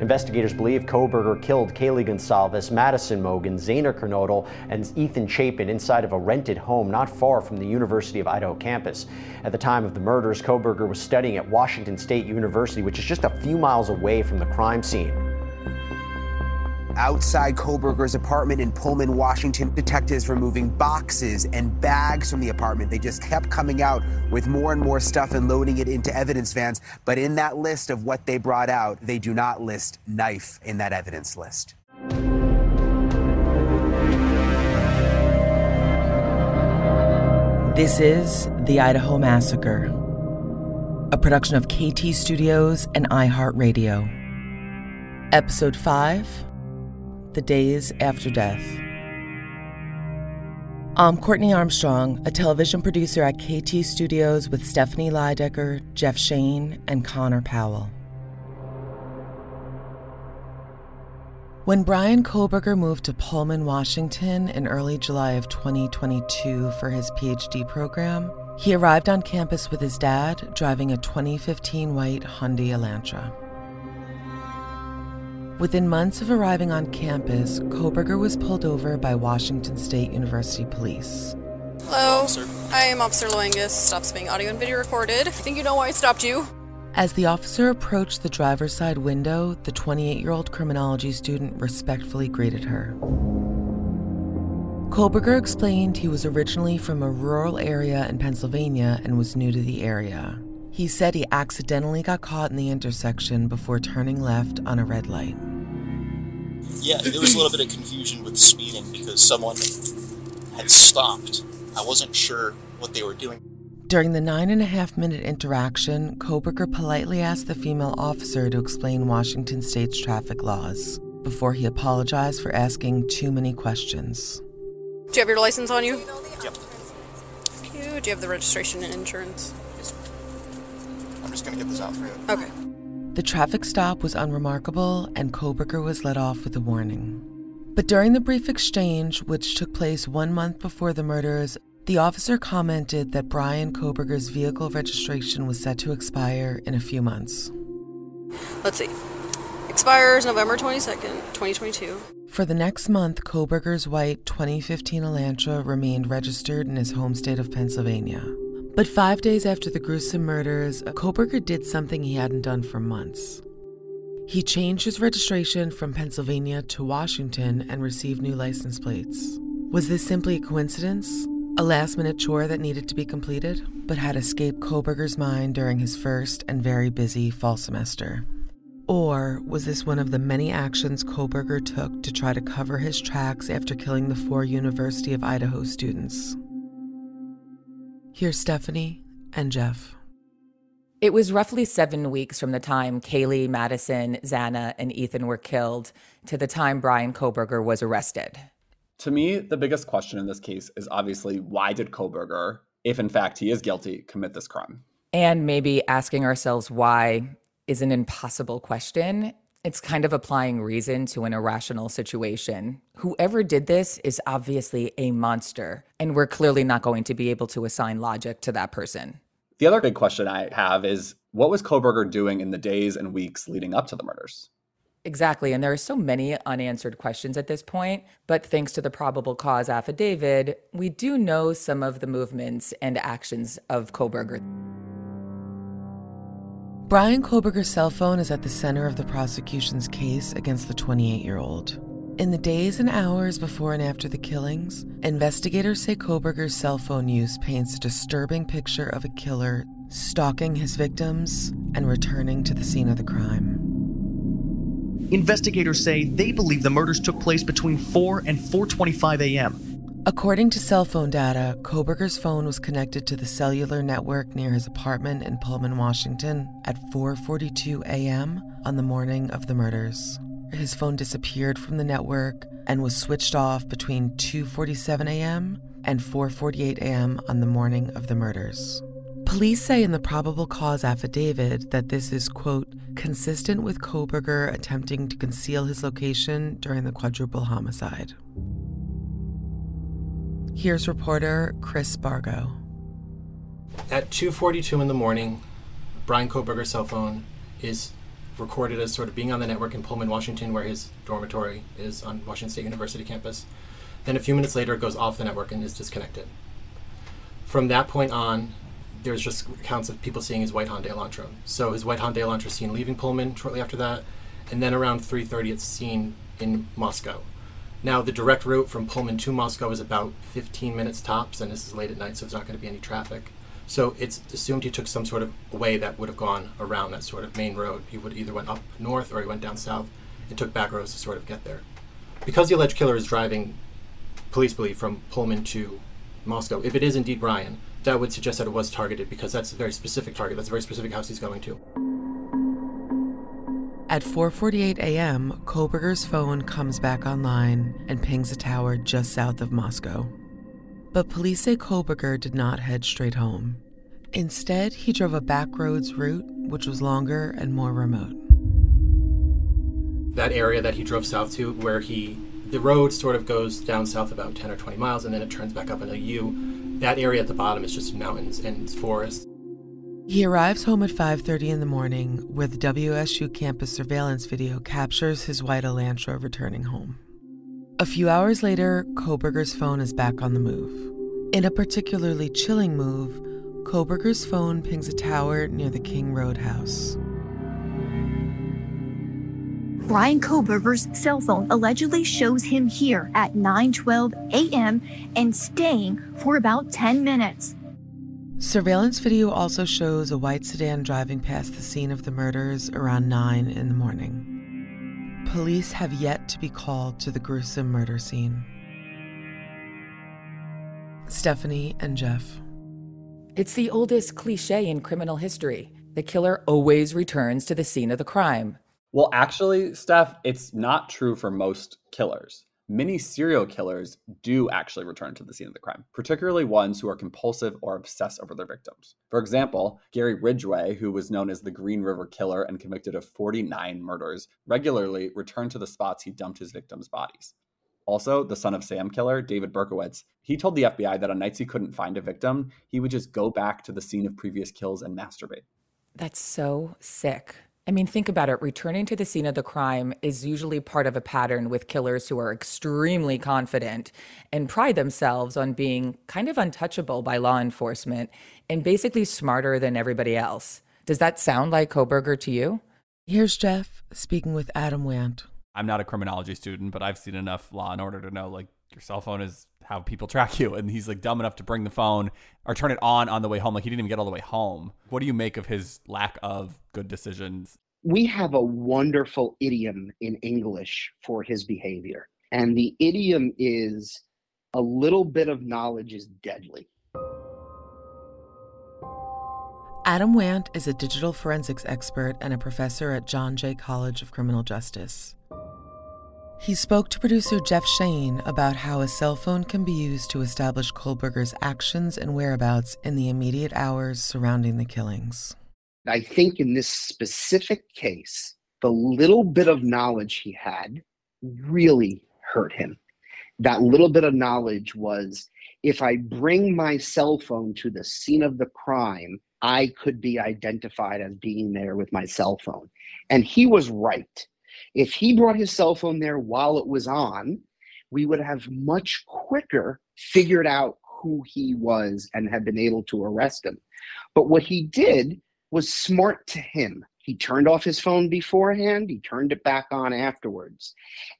Investigators believe Kohberger killed Kaylee Gonsalves, Madison Mogan, Zainer Kernodle, and Ethan Chapin inside of a rented home not far from the University of Idaho campus. At the time of the murders, Kohberger was studying at Washington State University, which is just a few miles away from the crime scene. Outside Kohberger's apartment in Pullman, Washington, detectives removing boxes and bags from the apartment. They just kept coming out with more and more stuff and loading it into evidence vans. But in that list of what they brought out, they do not list knife in that evidence list. This is The Idaho Massacre, a production of KT Studios and iHeartRadio. Episode 5. The Days After Death. I'm Courtney Armstrong, a television producer at KT Studios with Stephanie Lidecker, Jeff Shane, and Connor Powell. When Bryan Kohberger moved to Pullman, Washington in early July of 2022 for his PhD program, he arrived on campus with his dad, driving a 2015 white Hyundai Elantra. Within months of arriving on campus, Kohberger was pulled over by Washington State University police. Hello, officer. I am Officer Loengus. Stops being audio and video recorded. I think you know why I stopped you. As the officer approached the driver's side window, the 28-year-old criminology student respectfully greeted her. Kohberger explained he was originally from a rural area in Pennsylvania and was new to the area. He said he accidentally got caught in the intersection before turning left on a red light. Yeah, there was a little bit of confusion with speeding because someone had stopped. I wasn't sure what they were doing. During the 9.5-minute interaction, Kohberger politely asked the female officer to explain Washington State's traffic laws before he apologized for asking too many questions. Do you have your license on you? Yep. Thank you. Do you have the registration and insurance? I'm just going to get this out for you. Okay. The traffic stop was unremarkable, and Kohberger was let off with a warning. But during the brief exchange, which took place 1 month before the murders, the officer commented that Bryan Kohberger's vehicle registration was set to expire in a few months. Let's see. Expires November 22nd, 2022. For the next month, Kohberger's white 2015 Elantra remained registered in his home state of Pennsylvania. But 5 days after the gruesome murders, Kohberger did something he hadn't done for months. He changed his registration from Pennsylvania to Washington and received new license plates. Was this simply a coincidence? A last-minute chore that needed to be completed, but had escaped Kohberger's mind during his first and very busy fall semester? Or was this one of the many actions Kohberger took to try to cover his tracks after killing the 4 University of Idaho students? Here's Stephanie and Jeff. It was roughly 7 weeks from the time Kaylee, Madison, Zanna, and Ethan were killed to the time Bryan Kohberger was arrested. To me, the biggest question in this case is obviously, why did Kohberger, if in fact he is guilty, commit this crime? And maybe asking ourselves why is an impossible question. It's kind of applying reason to an irrational situation. Whoever did this is obviously a monster, and we're clearly not going to be able to assign logic to that person. The other big question I have is, what was Kohberger doing in the days and weeks leading up to the murders? Exactly, and there are so many unanswered questions at this point, but thanks to the probable cause affidavit, we do know some of the movements and actions of Kohberger. Bryan Kohberger's cell phone is at the center of the prosecution's case against the 28-year-old. In the days and hours before and after the killings, investigators say Kohberger's cell phone use paints a disturbing picture of a killer stalking his victims and returning to the scene of the crime. Investigators say they believe the murders took place between 4 and 4:25 a.m. According to cell phone data, Kohberger's phone was connected to the cellular network near his apartment in Pullman, Washington at 4:42 a.m. on the morning of the murders. His phone disappeared from the network and was switched off between 2:47 a.m. and 4:48 a.m. on the morning of the murders. Police say in the probable cause affidavit that this is, quote, consistent with Kohberger attempting to conceal his location during the quadruple homicide. Here's reporter Chris Bargo. At 2:42 in the morning, Bryan Kohberger's cell phone is recorded as sort of being on the network in Pullman, Washington, where his dormitory is on Washington State University campus. Then a few minutes later, it goes off the network and is disconnected. From that point on, there's just accounts of people seeing his white Hyundai Elantra. So his white Hyundai Elantra is seen leaving Pullman shortly after that, and then around 3:30, it's seen in Moscow. Now, the direct route from Pullman to Moscow is about 15 minutes tops, and this is late at night, so there's not going to be any traffic. So it's assumed he took some sort of way that would have gone around that sort of main road. He would either went up north or he went down south and took back roads to sort of get there. Because the alleged killer is driving, police believe, from Pullman to Moscow, if it is indeed Bryan, that would suggest that it was targeted because that's a very specific target. That's a very specific house he's going to. At 4:48 a.m., Kohberger's phone comes back online and pings a tower just south of Moscow. But police say Kohberger did not head straight home. Instead, he drove a backroads route, which was longer and more remote. That area that he drove south to, where the road sort of goes down south about 10 or 20 miles, and then it turns back up in a U. That area at the bottom is just mountains and forest. He arrives home at 5:30 in the morning, where the WSU campus surveillance video captures his white Elantra returning home. A few hours later, Kohberger's phone is back on the move. In a particularly chilling move, Kohberger's phone pings a tower near the King Road house. Bryan Kohberger's cell phone allegedly shows him here at 9:12 a.m. and staying for about 10 minutes. Surveillance video also shows a white sedan driving past the scene of the murders around 9 in the morning. Police have yet to be called to the gruesome murder scene. Stephanie and Jeff. It's the oldest cliche in criminal history. The killer always returns to the scene of the crime. Well, actually, Steph, it's not true for most killers. Many serial killers do actually return to the scene of the crime, particularly ones who are compulsive or obsess over their victims. For example, Gary Ridgway, who was known as the Green River Killer and convicted of 49 murders, regularly returned to the spots he dumped his victims' bodies. Also, the Son of Sam killer, David Berkowitz, he told the FBI that on nights he couldn't find a victim, he would just go back to the scene of previous kills and masturbate. That's so sick. I mean, think about it. Returning to the scene of the crime is usually part of a pattern with killers who are extremely confident and pride themselves on being kind of untouchable by law enforcement and basically smarter than everybody else. Does that sound like Kohberger to you? Here's Jeff speaking with Adam Wandt. I'm not a criminology student, but I've seen enough Law and Order to know, like, your cell phone is how people track you. And he's, like, dumb enough to bring the phone or turn it on the way home. Like, he didn't even get all the way home. What do you make of his lack of good decisions? We have a wonderful idiom in English for his behavior. And the idiom is, a little bit of knowledge is deadly. Adam Wandt is a digital forensics expert and a professor at John Jay College of Criminal Justice. He spoke to producer Jeff Shane about how a cell phone can be used to establish Kohberger's actions and whereabouts in the immediate hours surrounding the killings. I think in this specific case, the little bit of knowledge he had really hurt him. That little bit of knowledge was, if I bring my cell phone to the scene of the crime, I could be identified as being there with my cell phone. And he was right. If he brought his cell phone there while it was on, we would have much quicker figured out who he was and have been able to arrest him. But what he did was smart to him. He turned off his phone beforehand. He turned it back on afterwards.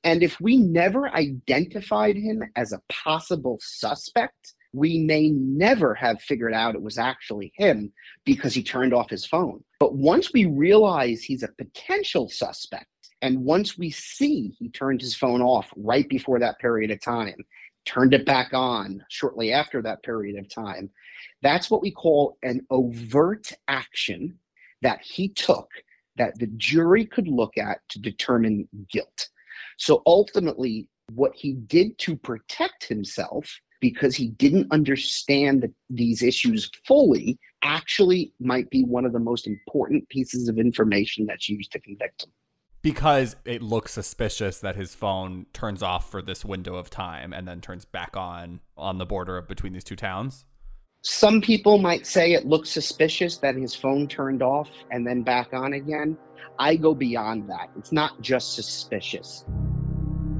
And if we never identified him as a possible suspect, we may never have figured out it was actually him because he turned off his phone. But once we realize he's a potential suspect, and once we see he turned his phone off right before that period of time, turned it back on shortly after that period of time. That's what we call an overt action that he took that the jury could look at to determine guilt. So ultimately, what he did to protect himself, because he didn't understand these issues fully, actually might be one of the most important pieces of information that's used to convict him. Because it looks suspicious that his phone turns off for this window of time and then turns back on the border between these two towns? Some people might say it looks suspicious that his phone turned off and then back on again. I go beyond that. It's not just suspicious.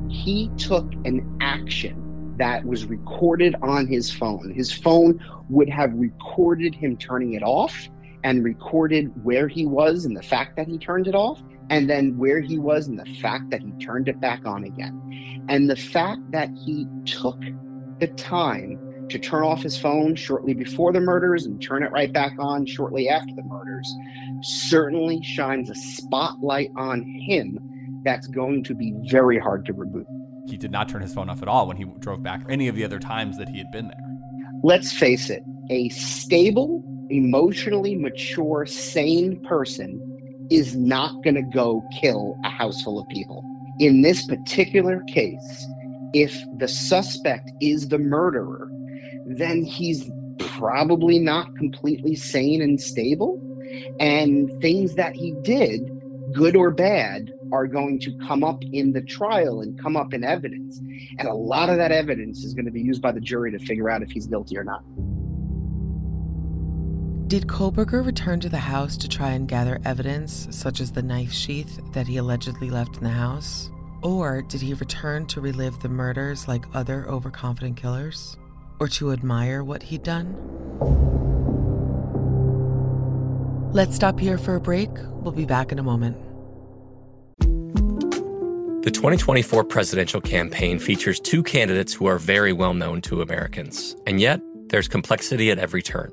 He took an action that was recorded on his phone. His phone would have recorded him turning it off and recorded where he was and the fact that he turned it off, and then where he was and the fact that he turned it back on again. And the fact that he took the time to turn off his phone shortly before the murders and turn it right back on shortly after the murders certainly shines a spotlight on him that's going to be very hard to reboot. He did not turn his phone off at all when he drove back or any of the other times that he had been there. Let's face it, a stable, emotionally mature, sane person is not going to go kill a house full of people. In this particular case, if the suspect is the murderer, then he's probably not completely sane and stable. And things that he did, good or bad, are going to come up in the trial and come up in evidence. And a lot of that evidence is going to be used by the jury to figure out if he's guilty or not. Did Kohberger return to the house to try and gather evidence, such as the knife sheath that he allegedly left in the house? Or did he return to relive the murders like other overconfident killers? Or to admire what he'd done? Let's stop here for a break. We'll be back in a moment. The 2024 presidential campaign features two candidates who are very well known to Americans. And yet, there's complexity at every turn.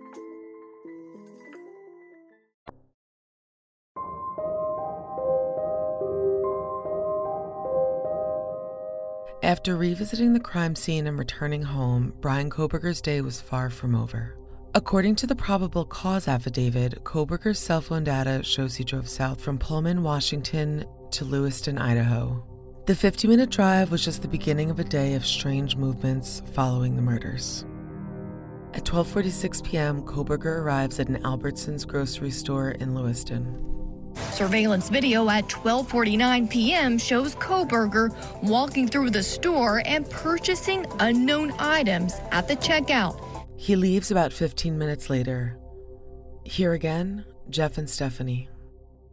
After revisiting the crime scene and returning home, Bryan Kohberger's day was far from over. According to the probable cause affidavit, Kohberger's cell phone data shows he drove south from Pullman, Washington to Lewiston, Idaho. The 50-minute drive was just the beginning of a day of strange movements following the murders. At 12:46 p.m., Kohberger arrives at an Albertsons grocery store in Lewiston. Surveillance video at 12:49 p.m. shows Kohberger walking through the store and purchasing unknown items at the checkout. He leaves about 15 minutes later. Here again, Jeff and Stephanie.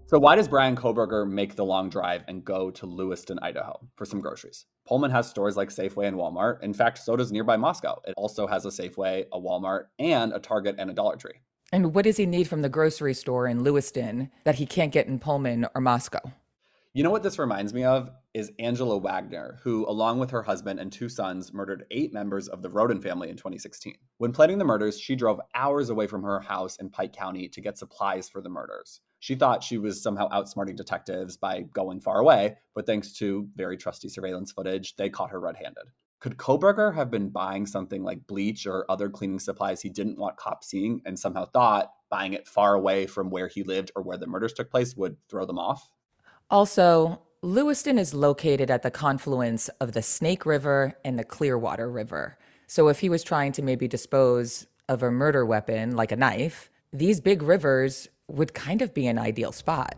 So why does Bryan Kohberger make the long drive and go to Lewiston, Idaho for some groceries? Pullman has stores like Safeway and Walmart. In fact, so does nearby Moscow. It also has a Safeway, a Walmart, and a Target and a Dollar Tree. And what does he need from the grocery store in Lewiston that he can't get in Pullman or Moscow? You know what this reminds me of is Angela Wagner, who, along with her husband and two sons, murdered 8 members of the Rodin family in 2016. When planning the murders, she drove hours away from her house in Pike County to get supplies for the murders. She thought she was somehow outsmarting detectives by going far away, but thanks to very trusty surveillance footage, they caught her red-handed. Could Kohberger have been buying something like bleach or other cleaning supplies he didn't want cops seeing and somehow thought buying it far away from where he lived or where the murders took place would throw them off? Also, Lewiston is located at the confluence of the Snake River and the Clearwater River. So if he was trying to maybe dispose of a murder weapon, like a knife, these big rivers would kind of be an ideal spot.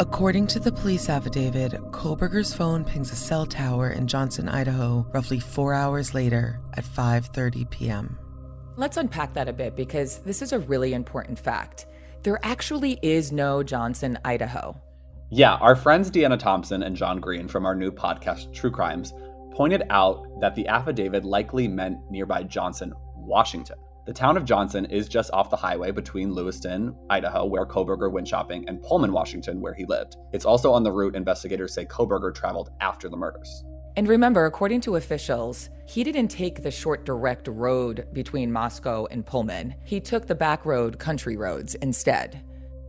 According to the police affidavit, Kohberger's phone pings a cell tower in Johnson, Idaho, roughly 4 hours later at 5:30 p.m. Let's unpack that a bit because this is a really important fact. There actually is no Johnson, Idaho. Yeah, our friends Deanna Thompson and John Green from our new podcast, True Crimes, pointed out that the affidavit likely meant nearby Johnson, Washington. The town of Johnson is just off the highway between Lewiston, Idaho, where Kohberger went shopping, and Pullman, Washington, where he lived. It's also on the route investigators say Kohberger traveled after the murders. And remember, according to officials, he didn't take the short direct road between Moscow and Pullman. He took the back road, country roads, instead.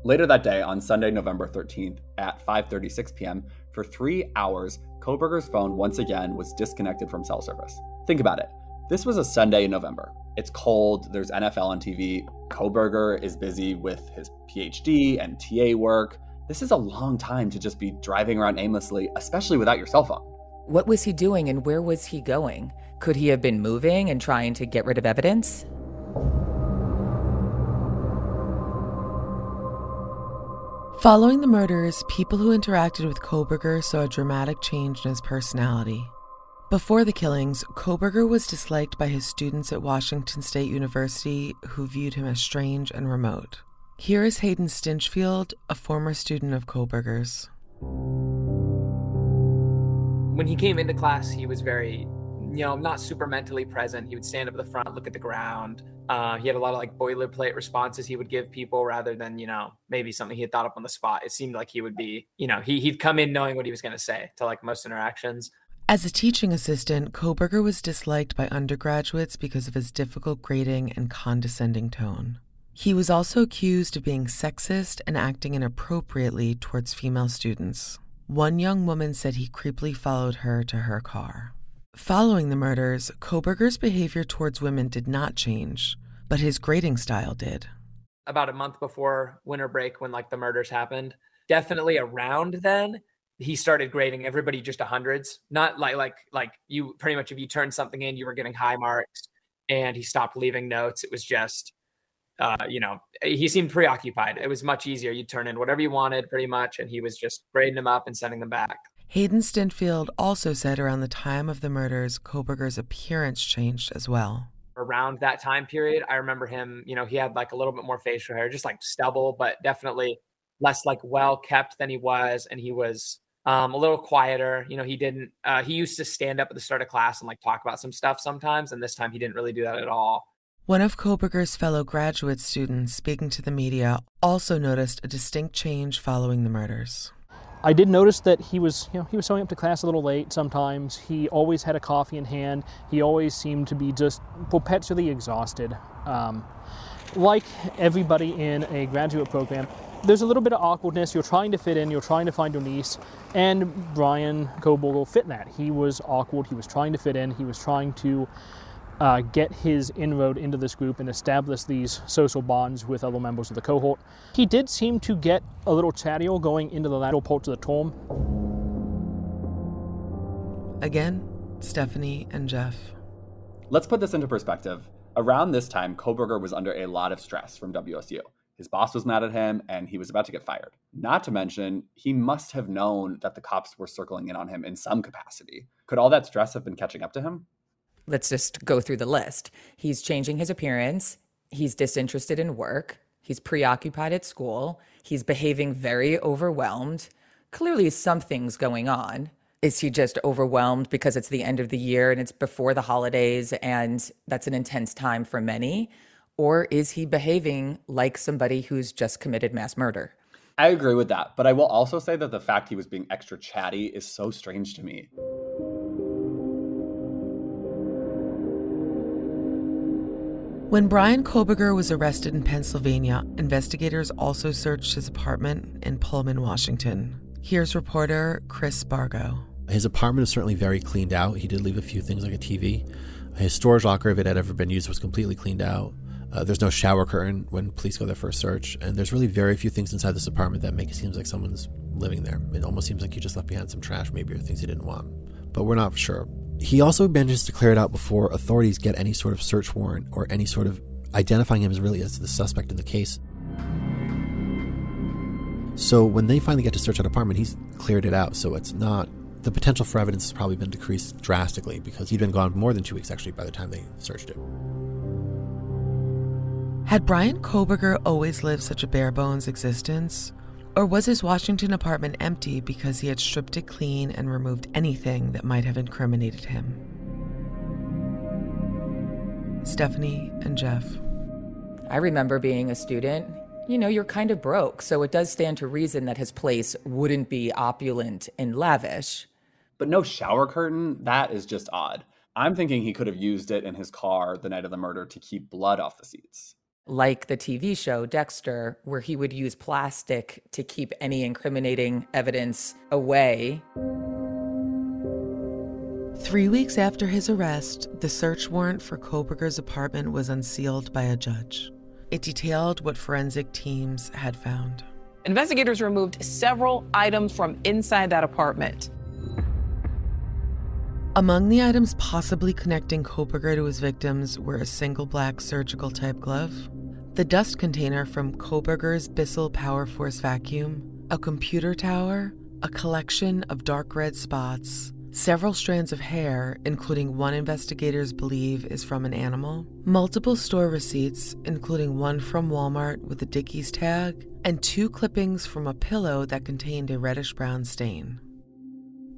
Later that day, on Sunday, November 13th at 5:36 p.m., for 3 hours, Kohberger's phone once again was disconnected from cell service. Think about it. This was a Sunday in November. It's cold, there's NFL on TV, Kohberger is busy with his PhD and TA work. This is a long time to just be driving around aimlessly, especially without your cell phone. What was he doing and where was he going? Could he have been moving and trying to get rid of evidence? Following the murders, people who interacted with Kohberger saw a dramatic change in his personality. Before the killings, Kohberger was disliked by his students at Washington State University, who viewed him as strange and remote. Here is Hayden Stinchfield, a former student of Kohberger's. When he came into class, he was very, not super mentally present. He would stand up at the front, look at the ground. He had a lot of boilerplate responses he would give people rather than, maybe something he had thought up on the spot. It seemed like he would be, he'd come in knowing what he was going to say to most interactions. As a teaching assistant, Kohberger was disliked by undergraduates because of his difficult grading and condescending tone. He was also accused of being sexist and acting inappropriately towards female students. One young woman said he creepily followed her to her car. Following the murders, Kohberger's behavior towards women did not change, but his grading style did. About a month before winter break when the murders happened, definitely around then, he started grading everybody just 100s. Not like you pretty much if you turned something in, you were getting high marks, and he stopped leaving notes. It was just, he seemed preoccupied. It was much easier. You'd turn in whatever you wanted pretty much, and he was just grading them up and sending them back. Hayden Stinchfield also said around the time of the murders, Kohberger's appearance changed as well. Around that time period, I remember him, he had a little bit more facial hair, just stubble, but definitely less well-kept than he was. And he was a little quieter. He used to stand up at the start of class and talk about some stuff sometimes. And this time he didn't really do that at all. One of Kohberger's fellow graduate students speaking to the media also noticed a distinct change following the murders. I did notice that he was showing up to class a little late sometimes. He always had a coffee in hand. He always seemed to be just perpetually exhausted. Like everybody in a graduate program, there's a little bit of awkwardness. You're trying to fit in. You're trying to find your niche. And Bryan Kohberger fit in that. He was awkward. He was trying to fit in. He was trying to get his inroad into this group and establish these social bonds with other members of the cohort. He did seem to get a little chattier going into the latter parts of the term. Again, Stephanie and Jeff. Let's put this into perspective. Around this time, Kohberger was under a lot of stress from WSU. His boss was mad at him, and he was about to get fired. Not to mention, he must have known that the cops were circling in on him in some capacity. Could all that stress have been catching up to him? Let's just go through the list. He's changing his appearance. He's disinterested in work. He's preoccupied at school. He's behaving very overwhelmed. Clearly something's going on. Is he just overwhelmed because it's the end of the year and it's before the holidays and that's an intense time for many? Or is he behaving like somebody who's just committed mass murder? I agree with that, but I will also say that the fact he was being extra chatty is so strange to me. When Bryan Kohberger was arrested in Pennsylvania, investigators also searched his apartment in Pullman, Washington. Here's reporter Chris Bargo. His apartment is certainly very cleaned out. He did leave a few things like a TV. His storage locker, if it had ever been used, was completely cleaned out. There's no shower curtain when police go there for a search. And there's really very few things inside this apartment that make it seem like someone's living there. It almost seems like he just left behind some trash, maybe, or things he didn't want. But we're not sure. He also manages to clear it out before authorities get any sort of search warrant or any sort of identifying him as really as the suspect in the case. So when they finally get to search that apartment, he's cleared it out. So it's not, the potential for evidence has probably been decreased drastically because he'd been gone more than 2 weeks actually by the time they searched it. Had Bryan Kohberger always lived such a bare bones existence? Or was his Washington apartment empty because he had stripped it clean and removed anything that might have incriminated him? Stephanie and Jeff. I remember being a student, you know, you're kind of broke. So it does stand to reason that his place wouldn't be opulent and lavish. But no shower curtain, that is just odd. I'm thinking he could have used it in his car the night of the murder to keep blood off the seats. Like the TV show Dexter, where he would use plastic to keep any incriminating evidence away. 3 weeks after his arrest, the search warrant for Kohberger's apartment was unsealed by a judge. It detailed what forensic teams had found. Investigators removed several items from inside that apartment. Among the items possibly connecting Kohberger to his victims were a single black surgical-type glove, the dust container from Kohberger's Bissell Power Force vacuum, a computer tower, a collection of dark red spots, several strands of hair, including one investigators believe is from an animal, multiple store receipts, including one from Walmart with a Dickies tag, and two clippings from a pillow that contained a reddish-brown stain.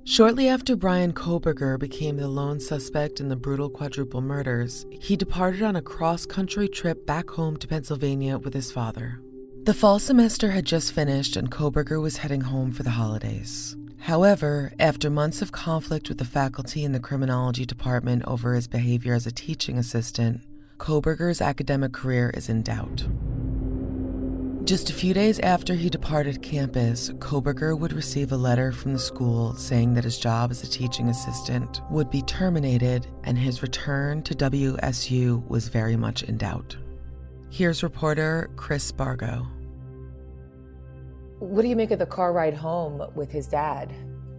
Shortly after Bryan Kohberger became the lone suspect in the brutal quadruple murders, he departed on a cross-country trip back home to Pennsylvania with his father. The fall semester had just finished and Kohberger was heading home for the holidays. However, after months of conflict with the faculty in the criminology department over his behavior as a teaching assistant, Kohberger's academic career is in doubt. Just a few days after he departed campus, Kohberger would receive a letter from the school saying that his job as a teaching assistant would be terminated and his return to WSU was very much in doubt. Here's reporter Chris Spargo. What do you make of the car ride home with his dad?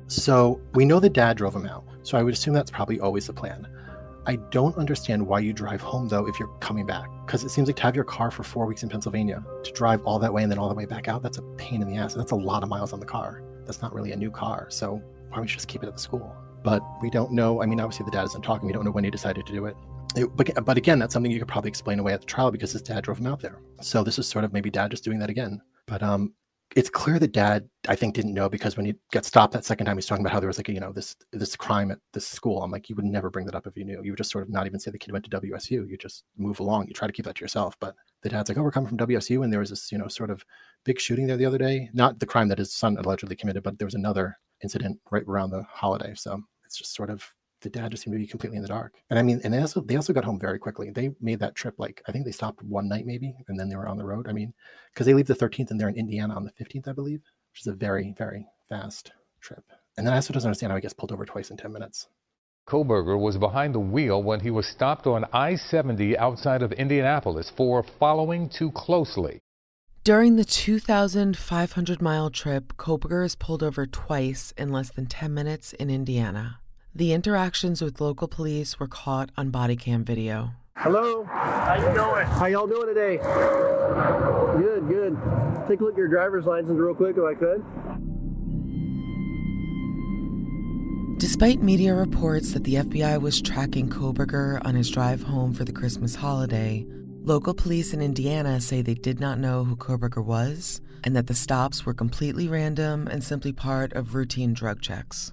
So we know that dad drove him out, so I would assume that's probably always the plan. I don't understand why you drive home, though, if you're coming back, because it seems like to have your car for 4 weeks in Pennsylvania, to drive all that way and then all the way back out, that's a pain in the ass. That's a lot of miles on the car. That's not really a new car, so why don't you just keep it at the school? But we don't know. I mean, obviously, the dad isn't talking. We don't know when he decided to do it. But again, that's something you could probably explain away at the trial because his dad drove him out there. So this is sort of maybe dad just doing that again. But it's clear that dad, I think, didn't know because when he got stopped that second time, he's talking about how there was like, this crime at this school. I'm like, you would never bring that up if you knew. You would just sort of not even say the kid went to WSU. You just move along. You try to keep that to yourself. But the dad's like, oh, we're coming from WSU. And there was this, sort of big shooting there the other day. Not the crime that his son allegedly committed, but there was another incident right around the holiday. So it's just sort of, the dad just seemed to be completely in the dark. And I mean, and they also got home very quickly. They made that trip, like, I think they stopped one night maybe, and then they were on the road. I mean, because they leave the 13th and they're in Indiana on the 15th, I believe, which is a very, very fast trip. And then I also doesn't understand how he gets pulled over twice in 10 minutes. Kohberger was behind the wheel when he was stopped on I-70 outside of Indianapolis for following too closely. During the 2,500-mile trip, Kohberger is pulled over twice in less than 10 minutes in Indiana. The interactions with local police were caught on body cam video. Hello. How you doing? How y'all doing today? Good, good. Take a look at your driver's license real quick if I could. Despite media reports that the FBI was tracking Kohberger on his drive home for the Christmas holiday, local police in Indiana say they did not know who Kohberger was and that the stops were completely random and simply part of routine drug checks.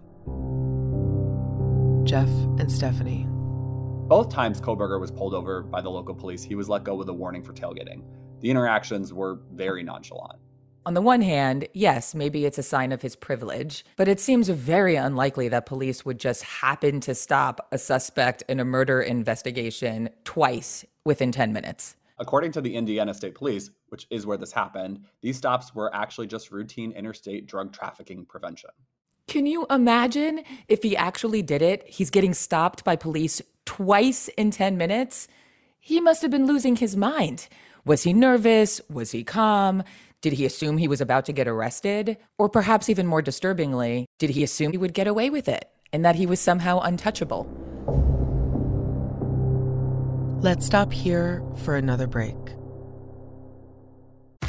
Jeff and Stephanie. Both times Kohberger was pulled over by the local police, he was let go with a warning for tailgating. The interactions were very nonchalant. On the one hand, yes, maybe it's a sign of his privilege, but it seems very unlikely that police would just happen to stop a suspect in a murder investigation twice within 10 minutes. According to the Indiana State Police, which is where this happened, these stops were actually just routine interstate drug trafficking prevention. Can you imagine if he actually did it? He's getting stopped by police twice in 10 minutes. He must have been losing his mind. Was he nervous? Was he calm? Did he assume he was about to get arrested? Or perhaps even more disturbingly, did he assume he would get away with it and that he was somehow untouchable? Let's stop here for another break.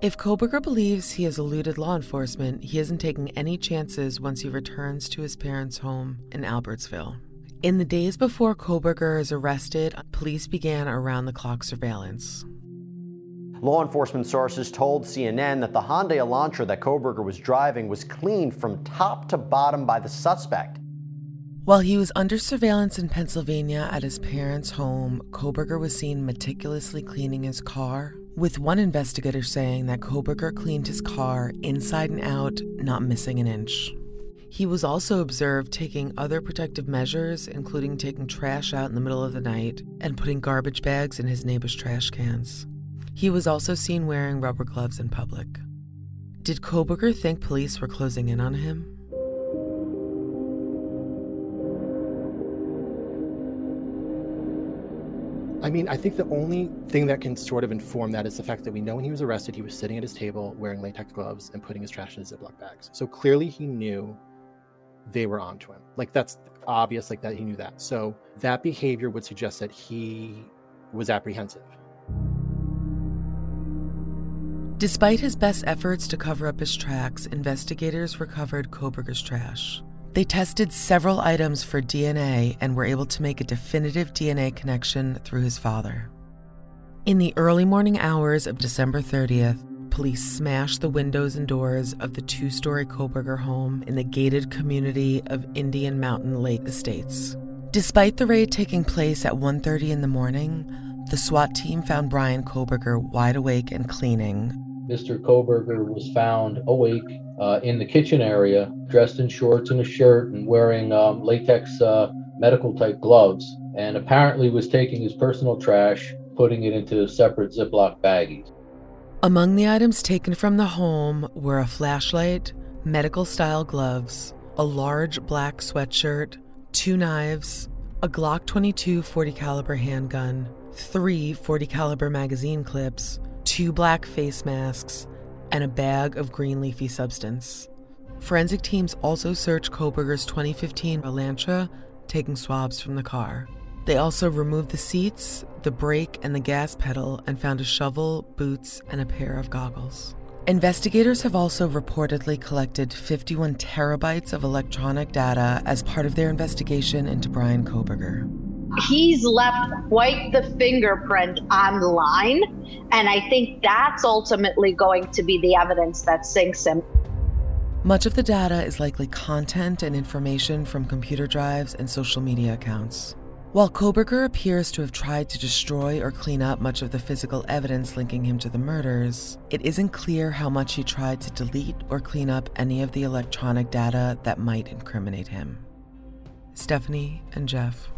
If Kohberger believes he has eluded law enforcement, he isn't taking any chances once he returns to his parents' home in Albertsville. In the days before Kohberger is arrested, police began around-the-clock surveillance. Law enforcement sources told CNN that the Hyundai Elantra that Kohberger was driving was cleaned from top to bottom by the suspect. While he was under surveillance in Pennsylvania at his parents' home, Kohberger was seen meticulously cleaning his car, with one investigator saying that Kohberger cleaned his car inside and out, not missing an inch. He was also observed taking other protective measures, including taking trash out in the middle of the night and putting garbage bags in his neighbor's trash cans. He was also seen wearing rubber gloves in public. Did Kohberger think police were closing in on him? I mean, I think the only thing that can sort of inform that is the fact that we know when he was arrested, he was sitting at his table wearing latex gloves and putting his trash in his Ziploc bags. So clearly he knew they were onto him. Like, that's obvious, like that he knew that. So that behavior would suggest that he was apprehensive. Despite his best efforts to cover up his tracks, investigators recovered Kohberger's trash. They tested several items for DNA and were able to make a definitive DNA connection through his father. In the early morning hours of December 30th, police smashed the windows and doors of the two-story Kohberger home in the gated community of Indian Mountain Lake Estates. Despite the raid taking place at 1:30 in the morning, the SWAT team found Bryan Kohberger wide awake and cleaning. Mr. Kohberger was found awake in the kitchen area, dressed in shorts and a shirt and wearing latex medical-type gloves, and apparently was taking his personal trash, putting it into separate Ziploc baggies. Among the items taken from the home were a flashlight, medical-style gloves, a large black sweatshirt, two knives, a Glock 22 .40 caliber handgun, three .40 caliber magazine clips, two black face masks, and a bag of green leafy substance. Forensic teams also searched Kohberger's 2015 Elantra, taking swabs from the car. They also removed the seats, the brake, and the gas pedal, and found a shovel, boots, and a pair of goggles. Investigators have also reportedly collected 51 terabytes of electronic data as part of their investigation into Bryan Kohberger. He's left quite the fingerprint online, and I think that's ultimately going to be the evidence that sinks him. Much of the data is likely content and information from computer drives and social media accounts. While Kohberger appears to have tried to destroy or clean up much of the physical evidence linking him to the murders, it isn't clear how much he tried to delete or clean up any of the electronic data that might incriminate him. Stephanie and Jeff.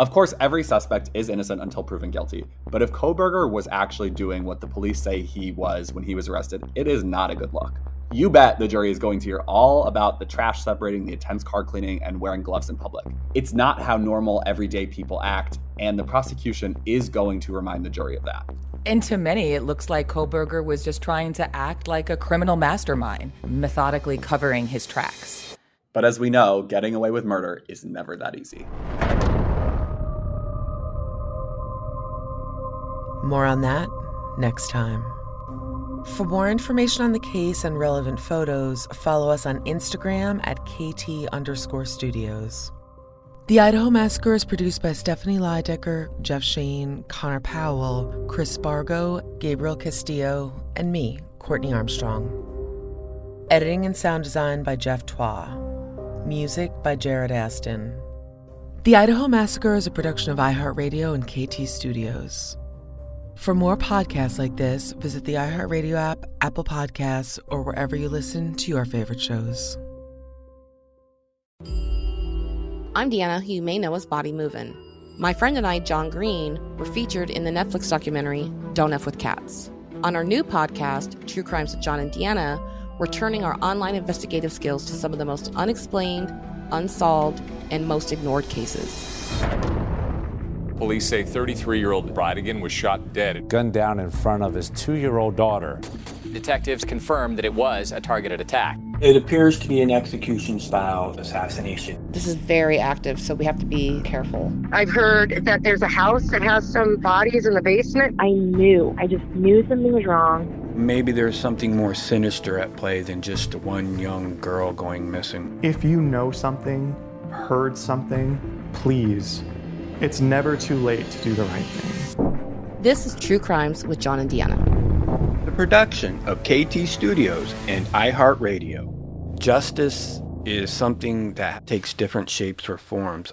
Of course, every suspect is innocent until proven guilty, but if Kohberger was actually doing what the police say he was when he was arrested, it is not a good look. You bet the jury is going to hear all about the trash separating, the attempts car cleaning, and wearing gloves in public. It's not how normal everyday people act, and the prosecution is going to remind the jury of that. And to many, it looks like Kohberger was just trying to act like a criminal mastermind, methodically covering his tracks. But as we know, getting away with murder is never that easy. More on that next time. For more information on the case and relevant photos, follow us on Instagram at KT_Studios. The Idaho Massacre is produced by Stephanie Lidecker, Jeff Shane, Connor Powell, Chris Bargo, Gabriel Castillo, and me, Courtney Armstrong. Editing and sound design by Jeff Twa. Music by Jared Aston. The Idaho Massacre is a production of iHeartRadio and KT Studios. For more podcasts like this, visit the iHeartRadio app, Apple Podcasts, or wherever you listen to your favorite shows. I'm Deanna, who you may know as Body Movin'. My friend and I, John Green, were featured in the Netflix documentary, Don't F With Cats. On our new podcast, True Crimes with John and Deanna, we're turning our online investigative skills to some of the most unexplained, unsolved, and most ignored cases. Police say 33-year-old Brodigan was shot dead, gunned down in front of his 2-year-old daughter. Detectives confirmed that it was a targeted attack. It appears to be an execution-style assassination. This is very active, so we have to be careful. I've heard that there's a house that has some bodies in the basement. I just knew something was wrong. Maybe there's something more sinister at play than just one young girl going missing. If you know something, heard something, please, it's never too late to do the right thing. This is True Crimes with John and Deanna. The production of KT Studios and iHeartRadio. Justice is something that takes different shapes or forms.